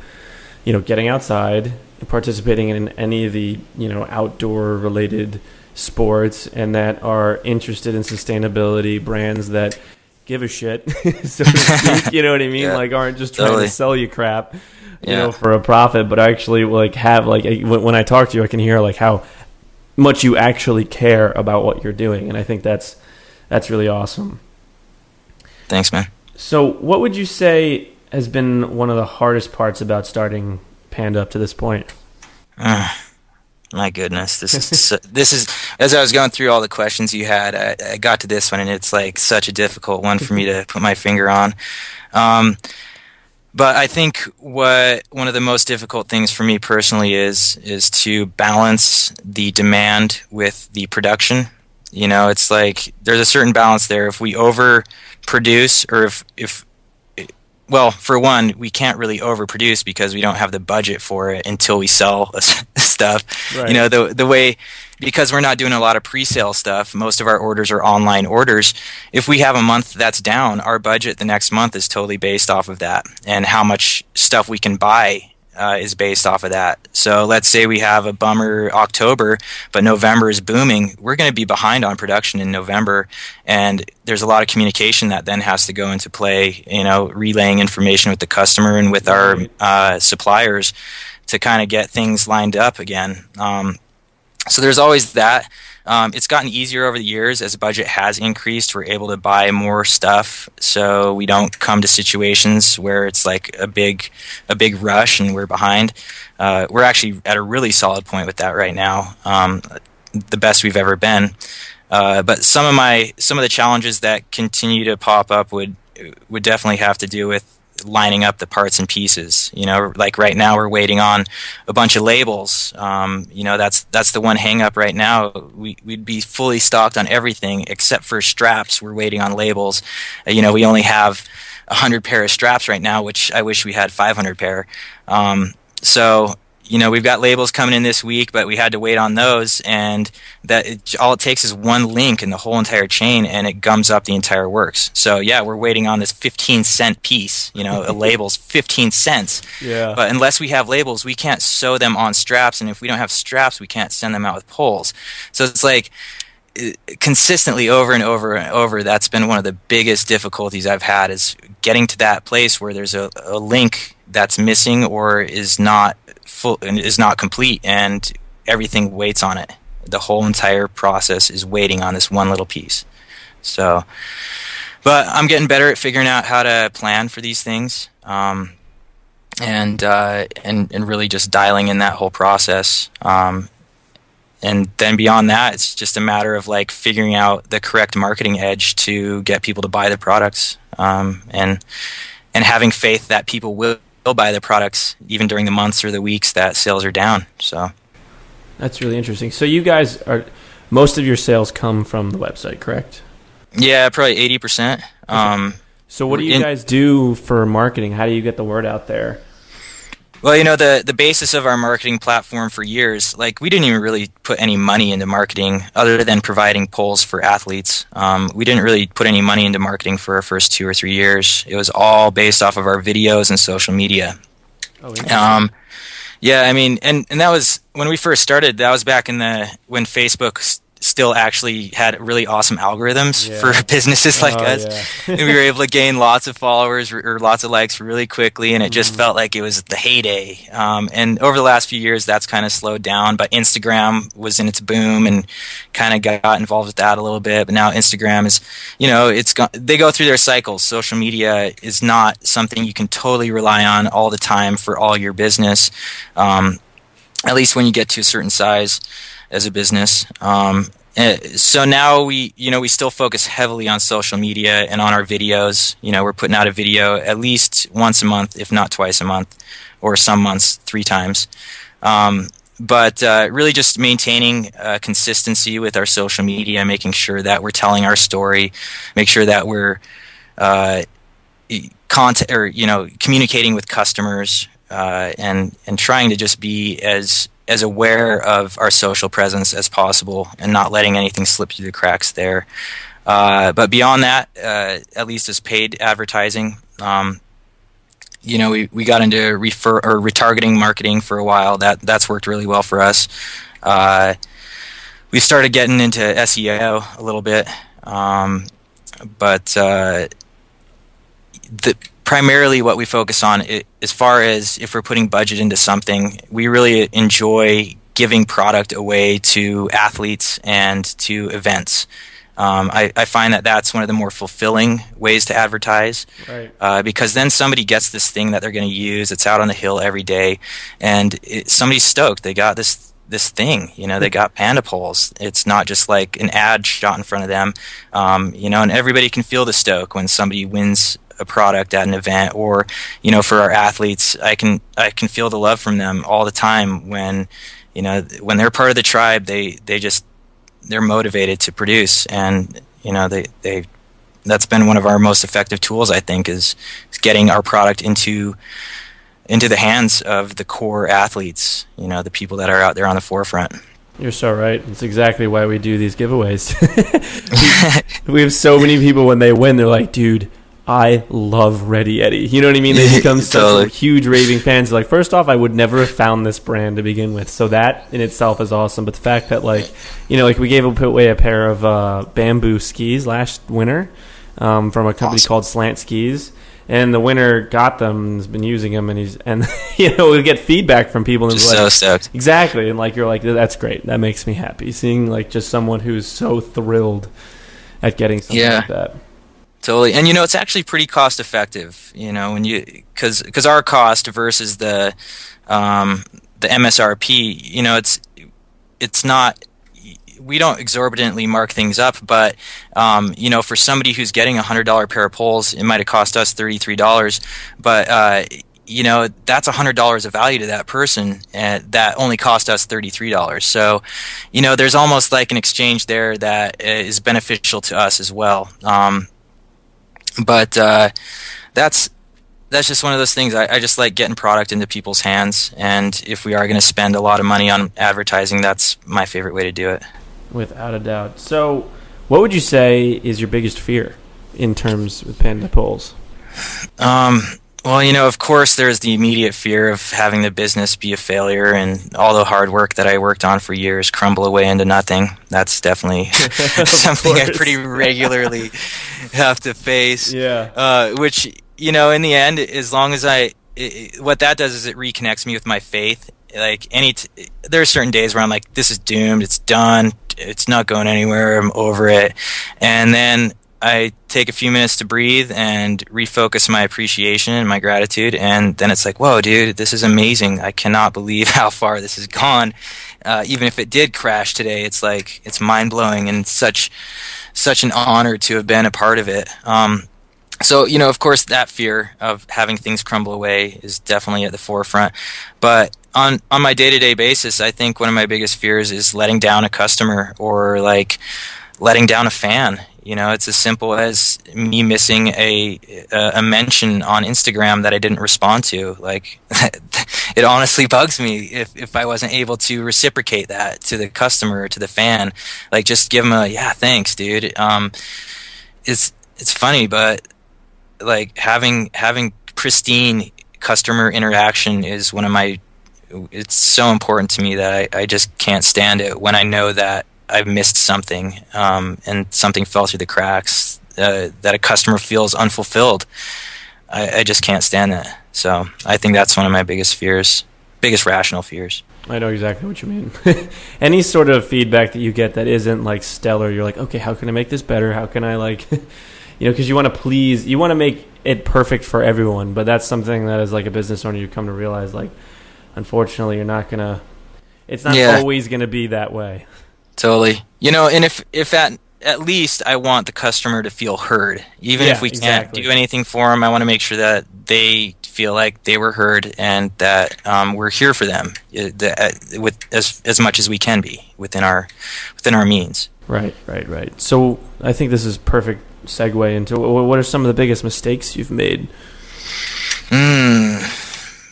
you know, getting outside and participating in any of the, you know, outdoor related sports, and that are interested in sustainability, brands that give a shit, so to speak, you know what I mean? Yeah, like aren't just trying totally to sell you crap, you know, for a profit, but actually like have like, when I talk to you, I can hear like how much you actually care about what you're doing. And I think that's really awesome. Thanks, man. So what would you say has been one of the hardest parts about starting Panda up to this point? My goodness, this is as I was going through all the questions you had, I got to this one, and it's like such a difficult one for me to put my finger on. But I think what one of the most difficult things for me personally is to balance the demand with the production. You know, it's like there's a certain balance there. If we overproduce, or well, for one, we can't really overproduce because we don't have the budget for it until we sell stuff. Right. You know, the way, because we're not doing a lot of pre-sale stuff, most of our orders are online orders. If we have a month that's down, our budget the next month is totally based off of that, and how much stuff we can buy is based off of that. So let's say we have a bummer October, but November is booming. We're going to be behind on production in November, and there's a lot of communication that then has to go into play, you know, relaying information with the customer and with our suppliers to kind of get things lined up again. So there's always that. It's gotten easier over the years. As budget has increased, we're able to buy more stuff, so we don't come to situations where it's like a big rush and we're behind. We're actually at a really solid point with that right now, the best we've ever been. But some of the challenges that continue to pop up would definitely have to do with lining up the parts and pieces. You know, like right now we're waiting on a bunch of labels. You know, that's the one hang up right now. We'd be fully stocked on everything except for straps. We're waiting on labels. You know, we only have 100 pair of straps right now, which I wish we had 500 pair. So you know, we've got labels coming in this week, but we had to wait on those, and all it takes is one link in the whole entire chain, and it gums up the entire works. So yeah, we're waiting on this 15-cent piece. You know, a label's 15 cents. Yeah. But unless we have labels, we can't sew them on straps, and if we don't have straps, we can't send them out with poles. So it's like consistently over and over, that's been one of the biggest difficulties I've had, is getting to that place where there's a link that's missing or is not full and is not complete, and everything waits on it. The whole entire process is waiting on this one little piece. So, but I'm getting better at figuring out how to plan for these things, and really just dialing in that whole process. And then beyond that, it's just a matter of like figuring out the correct marketing edge to get people to buy the products, and having faith that people will buy the products even during the months or the weeks that sales are down. So that's really interesting. So you guys are, most of your sales come from the website, correct? Yeah, probably 80%. Okay. So what do you guys do for marketing? How do you get the word out there? Well, you know, the basis of our marketing platform for years, like we didn't even really put any money into marketing other than providing polls for athletes. We didn't really put any money into marketing for our first 2 or 3 years. It was all based off of our videos and social media. Oh, yeah. Yeah, I mean, and that was when we first started. That was back when Facebook still actually had really awesome algorithms for businesses like us. Yeah. And we were able to gain lots of followers or lots of likes really quickly, and it just felt like it was the heyday. And over the last few years, that's kind of slowed down, but Instagram was in its boom and kind of got involved with that a little bit. But now Instagram is, you know, they go through their cycles. Social media is not something you can totally rely on all the time for all your business, at least when you get to a certain size as a business. So now we still focus heavily on social media and on our videos. You know, we're putting out a video at least once a month, if not twice a month, or some months 3 times. But really just maintaining consistency with our social media, making sure that we're telling our story, make sure that we're communicating with customers, and trying to just be as aware of our social presence as possible and not letting anything slip through the cracks there. But beyond that, at least as paid advertising, you know, we got into retargeting marketing for a while. That's worked really well for us. We started getting into SEO a little bit, primarily what we focus on, as far as if we're putting budget into something, we really enjoy giving product away to athletes and to events. I find that that's one of the more fulfilling ways to advertise, right? Because then somebody gets this thing that they're going to use. It's out on the hill every day, and somebody's stoked. They got this thing, you know, they got Panda Poles. It's not just like an ad shot in front of them, you know, and everybody can feel the stoke when somebody wins a product at an event, or, you know, for our athletes, I can feel the love from them all the time when, you know, when they're part of the tribe, they're motivated to produce. And, you know, that's been one of our most effective tools, I think, is getting our product into the hands of the core athletes, you know, the people that are out there on the forefront. You're so right. It's exactly why we do these giveaways. We have so many people, when they win, they're like, dude, I love Ready Yeti. You know what I mean? They become totally. Such huge raving fans. Like, first off, I would never have found this brand to begin with. So that in itself is awesome. But the fact that, like, you know, like we gave away a pair of bamboo skis last winter from a company called Slant Skis. And the winner got them and has been using them, and you know, we get feedback from people and just like, so stoked. Exactly. And like, you're like, that's great. That makes me happy. Seeing like just someone who's so thrilled at getting something like that. Totally. And, you know, it's actually pretty cost effective, you know, when you, cause our cost versus the MSRP, you know, it's not, we don't exorbitantly mark things up, but, you know, for somebody who's getting $100 pair of poles, it might've cost us $33, but, you know, that's $100 of value to that person, and that only cost us $33. So, you know, there's almost like an exchange there that is beneficial to us as well. But that's just one of those things. I just like getting product into people's hands, and if we are going to spend a lot of money on advertising, that's my favorite way to do it. Without a doubt. So what would you say is your biggest fear in terms with Panda Poles? Well, you know, of course, there's the immediate fear of having the business be a failure and all the hard work that I worked on for years crumble away into nothing. That's definitely something I pretty regularly have to face. Yeah. Which, you know, in the end, as long as what that does is it reconnects me with my faith. Like, there are certain days where I'm like, this is doomed, it's done, it's not going anywhere, I'm over it. And then I take a few minutes to breathe and refocus my appreciation and my gratitude, and then it's like, whoa, dude, this is amazing. I cannot believe how far this has gone. Even if it did crash today, it's like, it's mind-blowing and such an honor to have been a part of it. So, you know, of course, that fear of having things crumble away is definitely at the forefront. But on my day-to-day basis, I think one of my biggest fears is letting down a customer, or like letting down a fan. You know, it's as simple as me missing a mention on Instagram that I didn't respond to. Like, it honestly bugs me if I wasn't able to reciprocate that to the customer or to the fan. Like, just give them yeah, thanks, dude. It's funny, but like having pristine customer interaction is one of my. It's so important to me that I just can't stand it when I know that I've missed something, and something fell through the cracks, that a customer feels unfulfilled. I just can't stand that. So I think that's one of my biggest fears, biggest rational fears. I know exactly what you mean. Any sort of feedback that you get that isn't like stellar, you're like, okay, how can I make this better? How can I like, you know, because you want to please, you want to make it perfect for everyone. But that's something that as like a business owner, you come to realize, like, unfortunately, it's not always going to be that way. Totally. You know, and if that, at least I want the customer to feel heard. Even if we can't do anything for them, I want to make sure that they feel like they were heard and that we're here for them with as much as we can be within our means. Right. So I think this is perfect segue into what are some of the biggest mistakes you've made?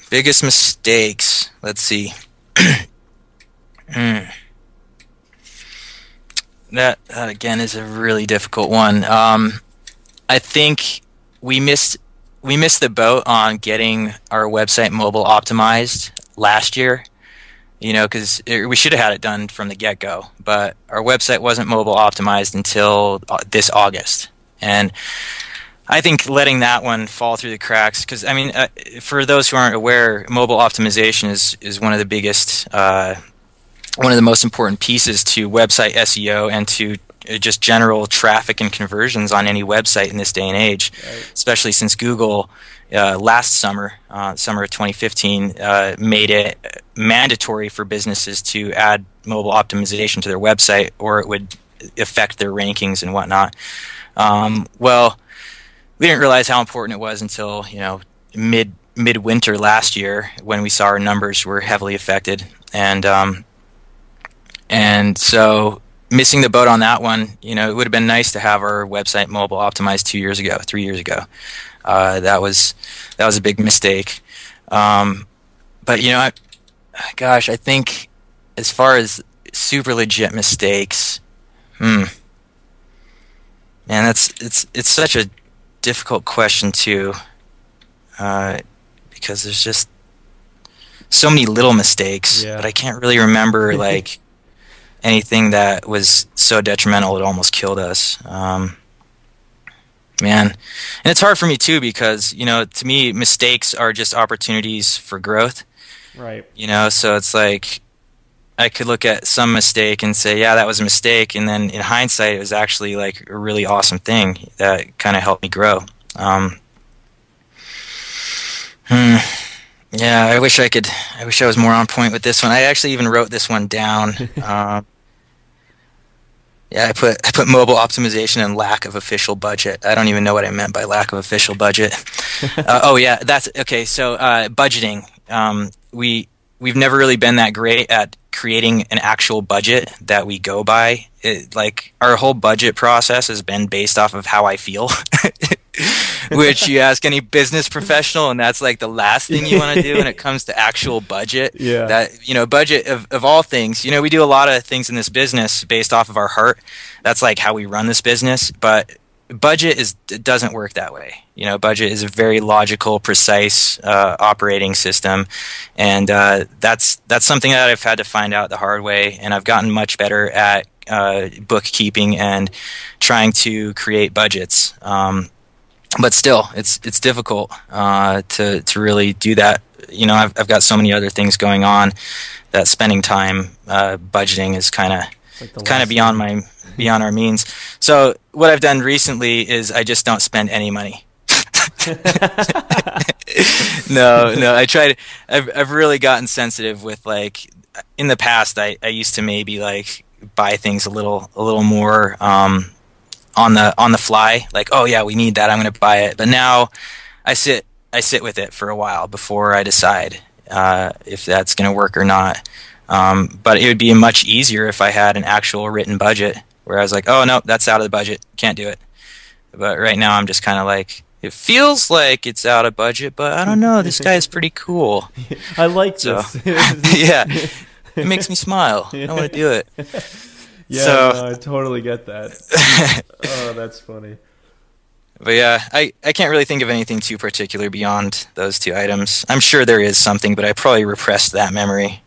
Biggest mistakes. Let's see. That again is a really difficult one. I think we missed the boat on getting our website mobile optimized last year. You know, because we should have had it done from the get-go, but our website wasn't mobile optimized until this August. And I think letting that one fall through the cracks, because, I mean, for those who aren't aware, mobile optimization is one of the biggest, one of the most important pieces to website SEO and to just general traffic and conversions on any website in this day and age, right. Especially since Google last summer, summer of 2015, made it mandatory for businesses to add mobile optimization to their website, or it would affect their rankings and whatnot. Well, we didn't realize how important it was until, you know, midwinter last year when we saw our numbers were heavily affected, and so. Missing the boat on that one, you know, it would have been nice to have our website mobile optimized 3 years ago. That was a big mistake. But, you know, I think as far as super legit mistakes, man, it's such a difficult question too, because there's just so many little mistakes, but I can't really remember like. Anything that was so detrimental it almost killed us, man. And it's hard for me too because, you know, to me mistakes are just opportunities for growth, right? You know, so it's like I could look at some mistake and say, yeah, that was a mistake, and then in hindsight it was actually like a really awesome thing that kind of helped me grow. Yeah, I wish I was more on point with this one. I actually even wrote this one down. I put mobile optimization and lack of official budget. I don't even know what I meant by lack of official budget. That's okay. So budgeting. We've never really been that great at creating an actual budget that we go by. Like our whole budget process has been based off of how I feel. Which you ask any business professional, and that's like the last thing you want to do when it comes to actual budget. Yeah. That, you know, budget of all things. You know, we do a lot of things in this business based off of our heart. That's like how we run this business. But budget doesn't work that way. You know, budget is a very logical, precise operating system, and that's something that I've had to find out the hard way, and I've gotten much better at bookkeeping and trying to create budgets. But still, it's difficult to really do that. You know, I've got so many other things going on that spending time budgeting is kind of beyond our means. So what I've done recently is I just don't spend any money. No, I tried. I've really gotten sensitive with, like, in the past I used to maybe like buy things a little more. On the fly, like, oh yeah, we need that, I'm going to buy it. But now I sit with it for a while before I decide if that's going to work or not. But it would be much easier if I had an actual written budget where I was like, oh no, that's out of the budget, can't do it. But right now I'm just kind of like, it feels like it's out of budget, but I don't know, this guy is pretty cool. I like this. Yeah, it makes me smile. I want to do it. Yeah, so, no, I totally get that. Oh, that's funny. But yeah, I can't really think of anything too particular beyond those two items. I'm sure there is something, but I probably repressed that memory.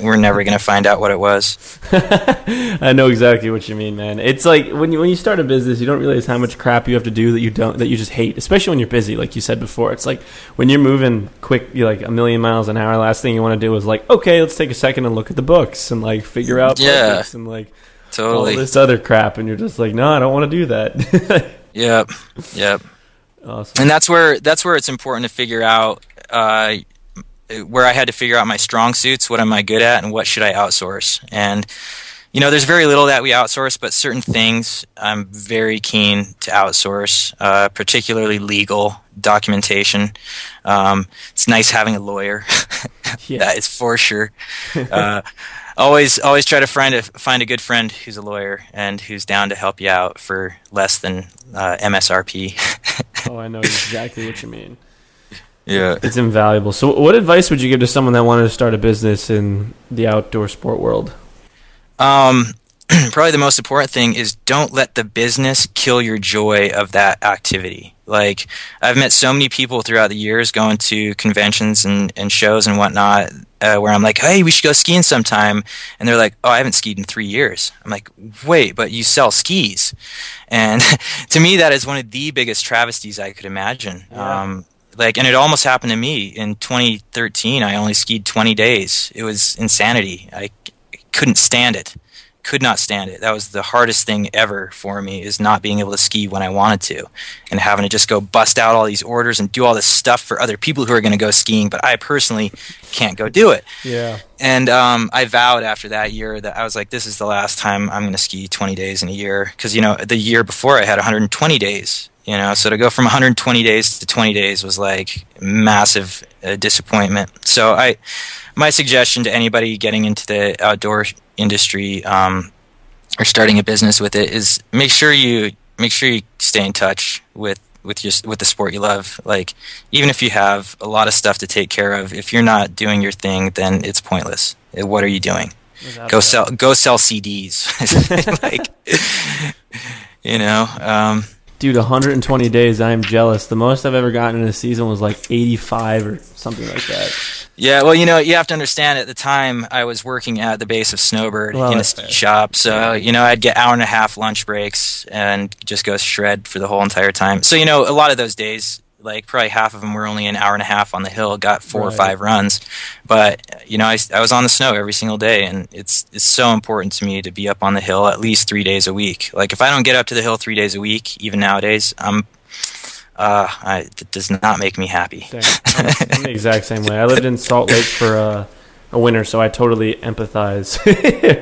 We're never going to find out what it was. I know exactly what you mean, man. It's like when you start a business, you don't realize how much crap you have to do that you just hate, especially when you're busy, like you said before. It's like when you're moving quick, you're like a million miles an hour, last thing you want to do is like, okay, let's take a second and look at the books and like figure out books and like totally. All this other crap, and you're just like, no, I don't want to do that. Yep. Awesome. And that's where it's important to figure out where I had to figure out my strong suits, what am I good at, and what should I outsource. And you know, there's very little that we outsource, but certain things I'm very keen to outsource, particularly legal documentation. It's nice having a lawyer. Yeah. That is for sure. Always try to find a good friend who's a lawyer and who's down to help you out for less than MSRP. Oh, I know exactly what you mean. Yeah, it's invaluable. So what advice would you give to someone that wanted to start a business in the outdoor sport world? Probably the most important thing is don't let the business kill your joy of that activity. Like, I've met so many people throughout the years going to conventions and shows and whatnot, where I'm like, hey, we should go skiing sometime. And they're like, oh, I haven't skied in 3 years. I'm like, wait, but you sell skis. And to me, that is one of the biggest travesties I could imagine. Yeah. And it almost happened to me in 2013. I only skied 20 days. It was insanity. I couldn't stand it. Could not stand it. That was the hardest thing ever for me, is not being able to ski when I wanted to and having to just go bust out all these orders and do all this stuff for other people who are going to go skiing, but I personally can't go do it. Yeah. And I vowed after that year that I was like, this is the last time I'm going to ski 20 days in a year, because, you know, the year before I had 120 days. You know, so to go from 120 days to 20 days was like massive disappointment. So my suggestion to anybody getting into the outdoor industry or starting a business with it is make sure you stay in touch with the sport you love. Like, even if you have a lot of stuff to take care of, if you're not doing your thing, then it's pointless. What are you doing? Go sell CDs. Like, you know. Dude, 120 days, I am jealous. The most I've ever gotten in a season was like 85 or something like that. Yeah, well, you know, you have to understand, at the time, I was working at the base of Snowbird in a ski shop. So, you know, I'd get 1.5-hour lunch breaks and just go shred for the whole entire time. So, you know, a lot of those days, like probably half of them were only 1.5 hours on the hill, got four or five runs. But, you know, I was on the snow every single day, and it's so important to me to be up on the hill at least 3 days a week. Like, if I don't get up to the hill 3 days a week, even nowadays, it does not make me happy. I'm the exact same way. I lived in Salt Lake for a winter, so I totally empathize.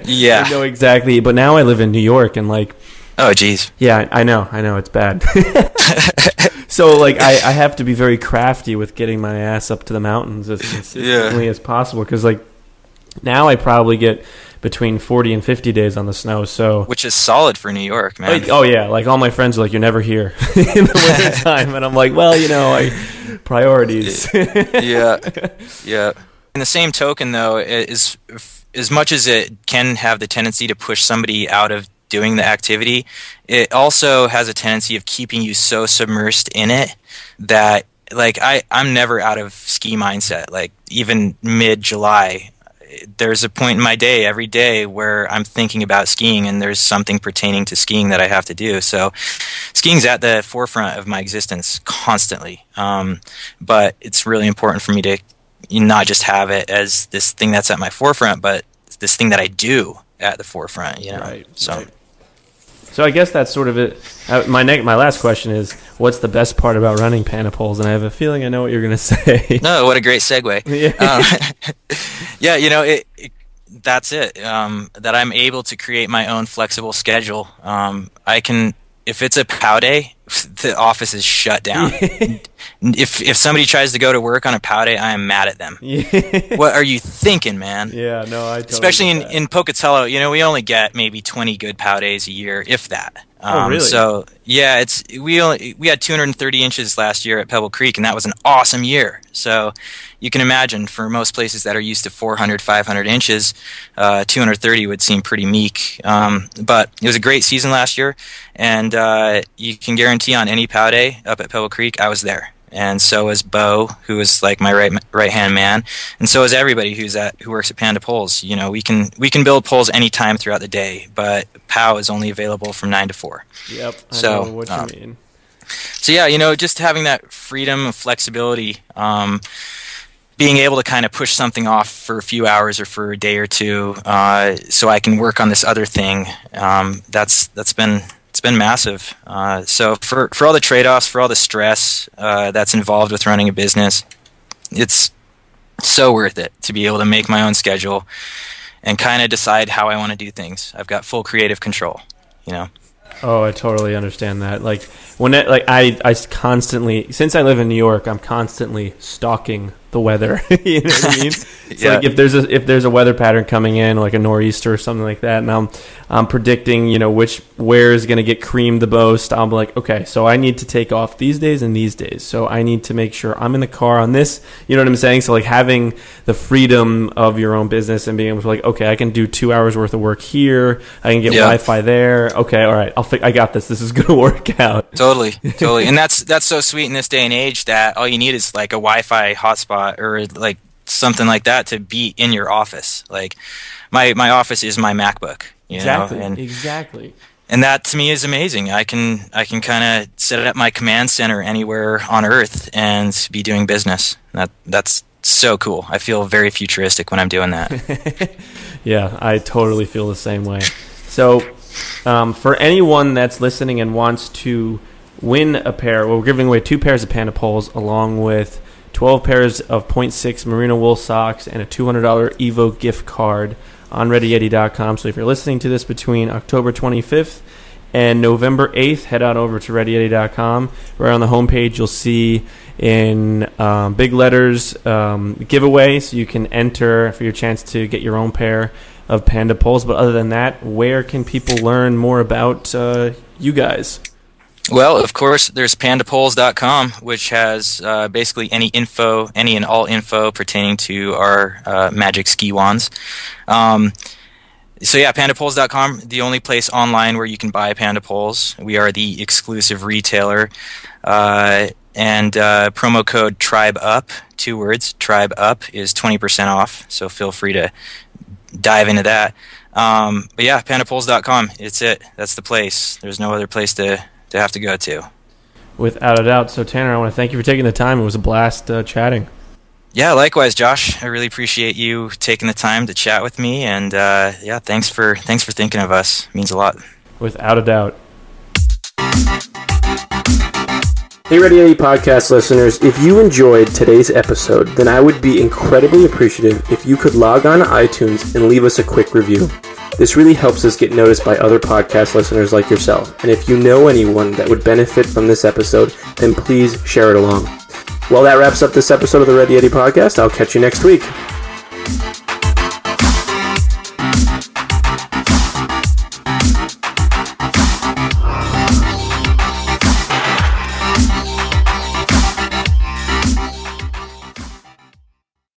Yeah. I know exactly. But now I live in New York, and like, oh, geez. Yeah, I know. It's bad. So, like, I have to be very crafty with getting my ass up to the mountains as consistently as possible, because, like, now I probably get between 40 and 50 days on the snow, so... Which is solid for New York, man. Like, oh, yeah. Like, all my friends are like, you're never here in the wintertime, and I'm like, well, you know, priorities. Yeah. Yeah. In the same token, though, as much as it can have the tendency to push somebody out of doing the activity, it also has a tendency of keeping you so submersed in it that, like, I'm never out of ski mindset. Like, even mid-July, there's a point in my day every day where I'm thinking about skiing, and there's something pertaining to skiing that I have to do. So skiing's at the forefront of my existence constantly, but it's really important for me to not just have it as this thing that's at my forefront, but this thing that I do at the forefront, you know. Right. So. Right. So I guess that's sort of it. My last question is, what's the best part about running Panda Poles? And I have a feeling I know what you're going to say. No, what a great segue. Yeah, you know, that's it. That I'm able to create my own flexible schedule. I can, if it's a POW day, the office is shut down. If somebody tries to go to work on a POW day, I am mad at them. What are you thinking, man? Yeah, no, I totally especially in Pocatello, you know, we only get maybe 20 good POW days a year, if that. Oh, really? So yeah, we had 230 inches last year at Pebble Creek, and that was an awesome year. So you can imagine, for most places that are used to 400, 500 inches, 230 would seem pretty meek. But it was a great season last year, and you can guarantee on any POW day up at Pebble Creek, I was there. And so is Bo, who is like my right-hand man, and so is everybody who works at Panda Poles. You know, we can build poles anytime throughout the day, but POW is only available from 9 to 4. Yep. I know what you mean. So yeah, you know, just having that freedom and flexibility, being able to kind of push something off for a few hours or for a day or two, so I can work on this other thing. That's been massive. So for all the trade-offs, for all the stress that's involved with running a business, it's so worth it to be able to make my own schedule and kind of decide how I want to do things. I've got full creative control, you know. Oh, I totally understand that. Like when it, like I constantly, since I live in New York, I'm constantly stalking the weather. You know what I mean? It's yeah. Like if there's a weather pattern coming in, like a nor'easter or something like that, and I'm predicting, you know, where is going to get creamed the most. I'm like, okay, so I need to take off these days and these days. So I need to make sure I'm in the car on this. You know what I'm saying? So like having the freedom of your own business and being able to like, okay, I can do 2 hours worth of work here. I can get Wi-Fi there. Okay, all right, I got this. This is going to work out. Totally. And that's so sweet in this day and age that all you need is like a Wi-Fi hotspot or like something like that to be in your office. Like my office is my MacBook, you know? And that to me is amazing. I can kind of set up my command center anywhere on earth and be doing business. That's so cool. I feel very futuristic when I'm doing that. Yeah, I totally feel the same way. So for anyone that's listening and wants to win a pair, well, we're giving away 2 pairs of Panda Poles along with 12 pairs of 0.6 merino wool socks and a $200 Evo gift card on ReadyYeti.com. So if you're listening to this between October 25th and November 8th, head on over to ReadyYeti.com. Right on the homepage, you'll see in big letters giveaway, so you can enter for your chance to get your own pair of Panda Poles. But other than that, where can people learn more about you guys? Well, of course, there's pandapoles.com, which has basically any and all info pertaining to our magic ski wands. So yeah, pandapoles.com, the only place online where you can buy Panda Poles. We are the exclusive retailer. And promo code TRIBEUP, 2 words, TRIBEUP, is 20% off. So feel free to dive into that. But yeah, pandapoles.com, it's it. That's the place. There's no other place to have to go to, without a doubt. So Tanner, I want to thank you for taking the time. It was a blast chatting. Yeah, likewise, Josh. I really appreciate you taking the time to chat with me, and yeah, thanks for thinking of us. It means a lot. Without a doubt. Hey, Ready Yeti podcast listeners, if you enjoyed today's episode, then I would be incredibly appreciative if you could log on to iTunes and leave us a quick review. This really helps us get noticed by other podcast listeners like yourself. And if you know anyone that would benefit from this episode, then please share it along. Well, that wraps up this episode of the Ready Yeti podcast. I'll catch you next week.